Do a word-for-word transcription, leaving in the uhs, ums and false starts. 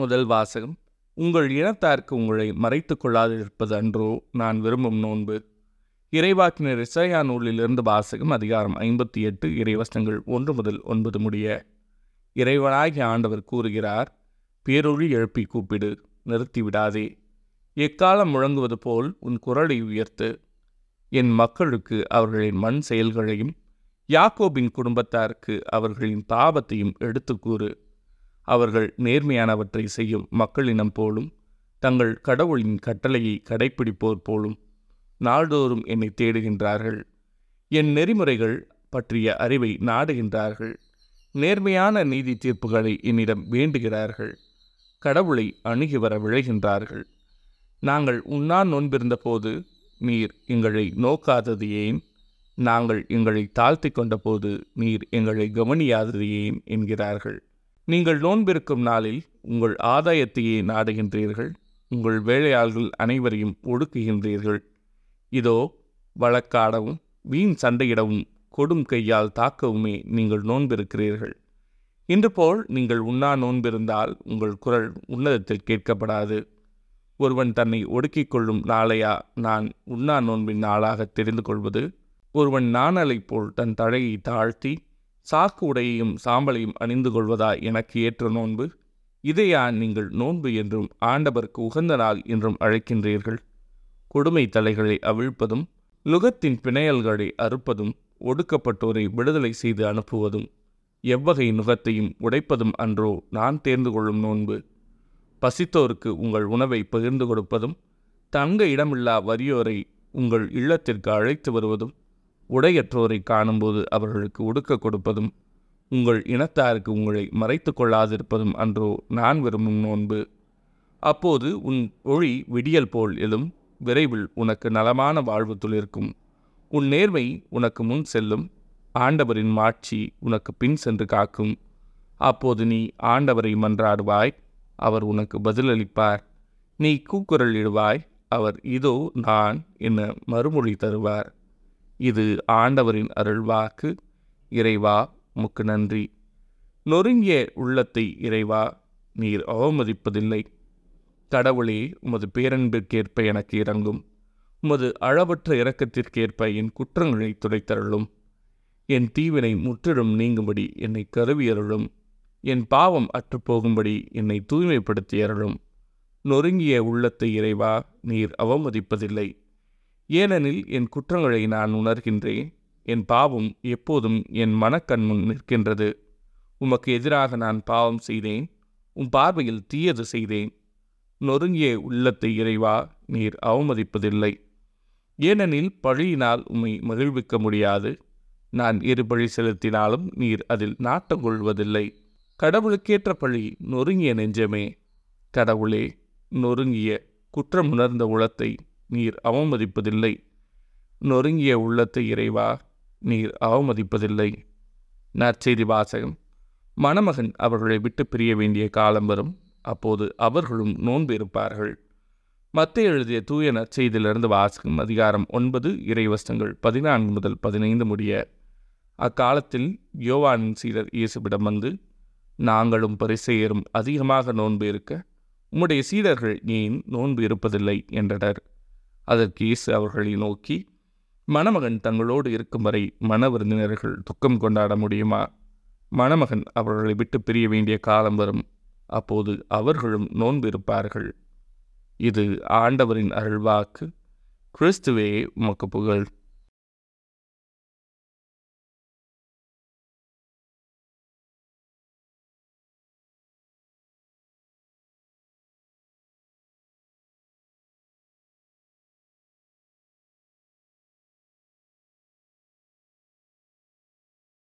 முதல் வாசகம். உங்கள் இனத்தார்க்கு உங்களை மறைத்து கொள்ளாதிருப்பது அன்றோ நான் விரும்பும் நோன்பு. இறைவாக்கினர் இசையா நூலிலிருந்து வாசகம் அதிகாரம் ஐம்பத்தி எட்டு இறைவசனங்கள் ஒன்று முதல் ஒன்பது முடிய. இறைவனாகிய ஆண்டவர் கூறுகிறார், பேரொழி எழுப்பி கூப்பிடு, நிறுத்திவிடாதே. எக்காலம் முழங்குவது போல் உன் குரலை உயர்த்து. என் மக்களுக்கு அவர்களின் மண் செயல்களையும் யாக்கோபின் குடும்பத்தாருக்கு அவர்களின் பாவத்தையும் எடுத்து கூறு. அவர்கள் நேர்மையானவற்றை செய்யும் மக்களினம் போலும் தங்கள் கடவுளின் கட்டளையை கடைப்பிடிப்போர் போலும் நாள்தோறும் என்னை தேடுகின்றார்கள். என் நெறிமுறைகள் பற்றிய அறிவை நாடுகின்றார்கள். நேர்மையான நீதி தீர்ப்புகளை என்னிடம் வேண்டுகிறார்கள். கடவுளை அணுகி வர விழைகின்றார்கள். நாங்கள் உண்ணா நோன்பிருந்த போது நீர் எங்களை நோக்காதது ஏன்? நாங்கள் எங்களை தாழ்த்தி கொண்ட போது நீர் எங்களை கவனியாதது ஏன் என்கிறார்கள். நீங்கள் நோன்பிருக்கும் நாளில் உங்கள் ஆதாயத்தையே நாடுகின்றீர்கள். உங்கள் வேலையாள்கள் அனைவரையும் ஒடுக்குகின்றீர்கள். இதோ, வழக்காடவும் வீண் சண்டையிடவும் கொடும் கையால் தாக்கவுமே நீங்கள் நோன்பிருக்கிறீர்கள். இன்று போல் நீங்கள் உண்ணா நோன்பிருந்தால் உங்கள் குரல் உன்னதத்தில் கேட்கப்படாது. ஒருவன் தன்னை ஒடுக்கிக் கொள்ளும் நாளையா நான் உண்ணா நோன்பின் நாளாக தெரிந்து கொள்வது? ஒருவன் நாணலை போல் தன் தலையை தாழ்த்தி சாக்கு உடையையும் சாம்பலையும் அணிந்து கொள்வதா எனக்கு ஏற்ற நோன்பு? இதையா நீங்கள் நோன்பு என்றும் ஆண்டவருக்கு உகந்த நாள் என்றும் அழைக்கின்றீர்கள்? கொடுமை தலைகளை அவிழ்ப்பதும் நுகத்தின் பிணையல்களை அறுப்பதும் ஒடுக்கப்பட்டோரை விடுதலை செய்து அனுப்புவதும் எவ்வகை நுகத்தையும் உடைப்பதும் அன்றோ நான் தேர்ந்து கொள்ளும் நோன்பு. பசித்தோருக்கு உங்கள் உணவை பகிர்ந்து கொடுப்பதும் தங்க இடமில்லா வறியோரை உங்கள் இல்லத்திற்கு அழைத்து வருவதும் உடையற்றோரை காணும்போது அவர்களுக்கு உடுக்க கொடுப்பதும் உங்கள் இனத்தாருக்கு உங்களை மறைத்து கொள்ளாதிருப்பதும் அன்றோ நான் விரும்பும் நோன்பு. அப்போது உன் ஒளி விடியல் போல் எழும். விரைவில் உனக்கு நலமான வாழ்வு துளிர்க்கும். உன் நேர்மை உனக்கு முன் செல்லும். ஆண்டவரின் மாட்சி உனக்கு பின் சென்று காக்கும். அப்போது நீ ஆண்டவரை மன்றாடுவாய், அவர் உனக்கு பதிலளிப்பார். நீ கூக்குரல் இடுவாய், அவர் இதோ நான் என மறுமொழி தருவார். இது ஆண்டவரின் அருள்வாக்கு. இறைவா, உமக்கு நன்றி. நொறுங்கிய உள்ளத்தை இறைவா நீர் அவமதிப்பதில்லை. கடவுளே, உமது பேரன்பிற்கேற்ப எனக்கு இறங்கும். உமது அளவற்ற இரக்கத்திற்கேற்ப என் குற்றங்களை துடைத்தருளும். என் தீவினை முற்றிலும் நீங்கும்படி என்னை கருவியருளும். என் பாவம் அற்றுப்போகும்படி என்னை தூய்மைப்படுத்தியருளும். நொறுங்கிய உள்ளத்தை இறைவா நீர் அவமதிப்பதில்லை. ஏனெனில் என் குற்றங்களை நான் உணர்கின்றேன். என் பாவம் எப்போதும் என் மனக்கண் முன் நிற்கின்றது. உமக்கு எதிராக நான் பாவம் செய்தேன், உம் பார்வையில் தீயது செய்தேன். நொறுங்கிய உள்ளத்தை இறைவா நீர் அவமதிப்பதில்லை. ஏனெனில் பழியினால் உம்மை மகிழ்விக்க முடியாது. நான் இரு பழி செலுத்தினாலும் நீர் அதில் நாட்டம் கொள்வதில்லை. கடவுளுக்கேற்ற பழி நொறுங்கிய நெஞ்சமே. கடவுளே, நொறுங்கிய குற்றமுணர்ந்த உளத்தை நீர் அவமதிப்பதில்லை. நொறுங்கிய உள்ளத்தை இறைவா நீர் அவமதிப்பதில்லை. நற்செய்தி வாசகம். மணமகன் அவர்களை விட்டு பிரிய வேண்டிய காலம் வரும். அப்போது அவர்களும் நோன்பு இருப்பார்கள். மத்தேயு எழுதிய தூய நற்செய்தியிலிருந்து வாசகம் அதிகாரம் ஒன்பது இறைவசனங்கள் பதினான்கு முதல் பதினைந்து முடிய. அக்காலத்தில் யோவானின் சீடர் இயேசுவிடம் வந்து, நாங்களும் பரிசேயரும் அதிகமாக நோன்பு இருக்க உம்முடைய சீடர்கள் ஏன் நோன்பு இருப்பதில்லை என்றனர். அதற்கு இயேசு அவர்களை நோக்கி, மணமகன் தங்களோடு இருக்கும் வரை மண விருந்தினர்கள் துக்கம் கொண்டாட முடியுமா? மணமகன் அவர்களை விட்டு பிரிய வேண்டிய காலம் வரும். அப்போது அவர்களும் நோன்பு இருப்பார்கள். இது ஆண்டவரின் அருள்வாக்கு. கிறிஸ்துவே உமக்கு புகழ்.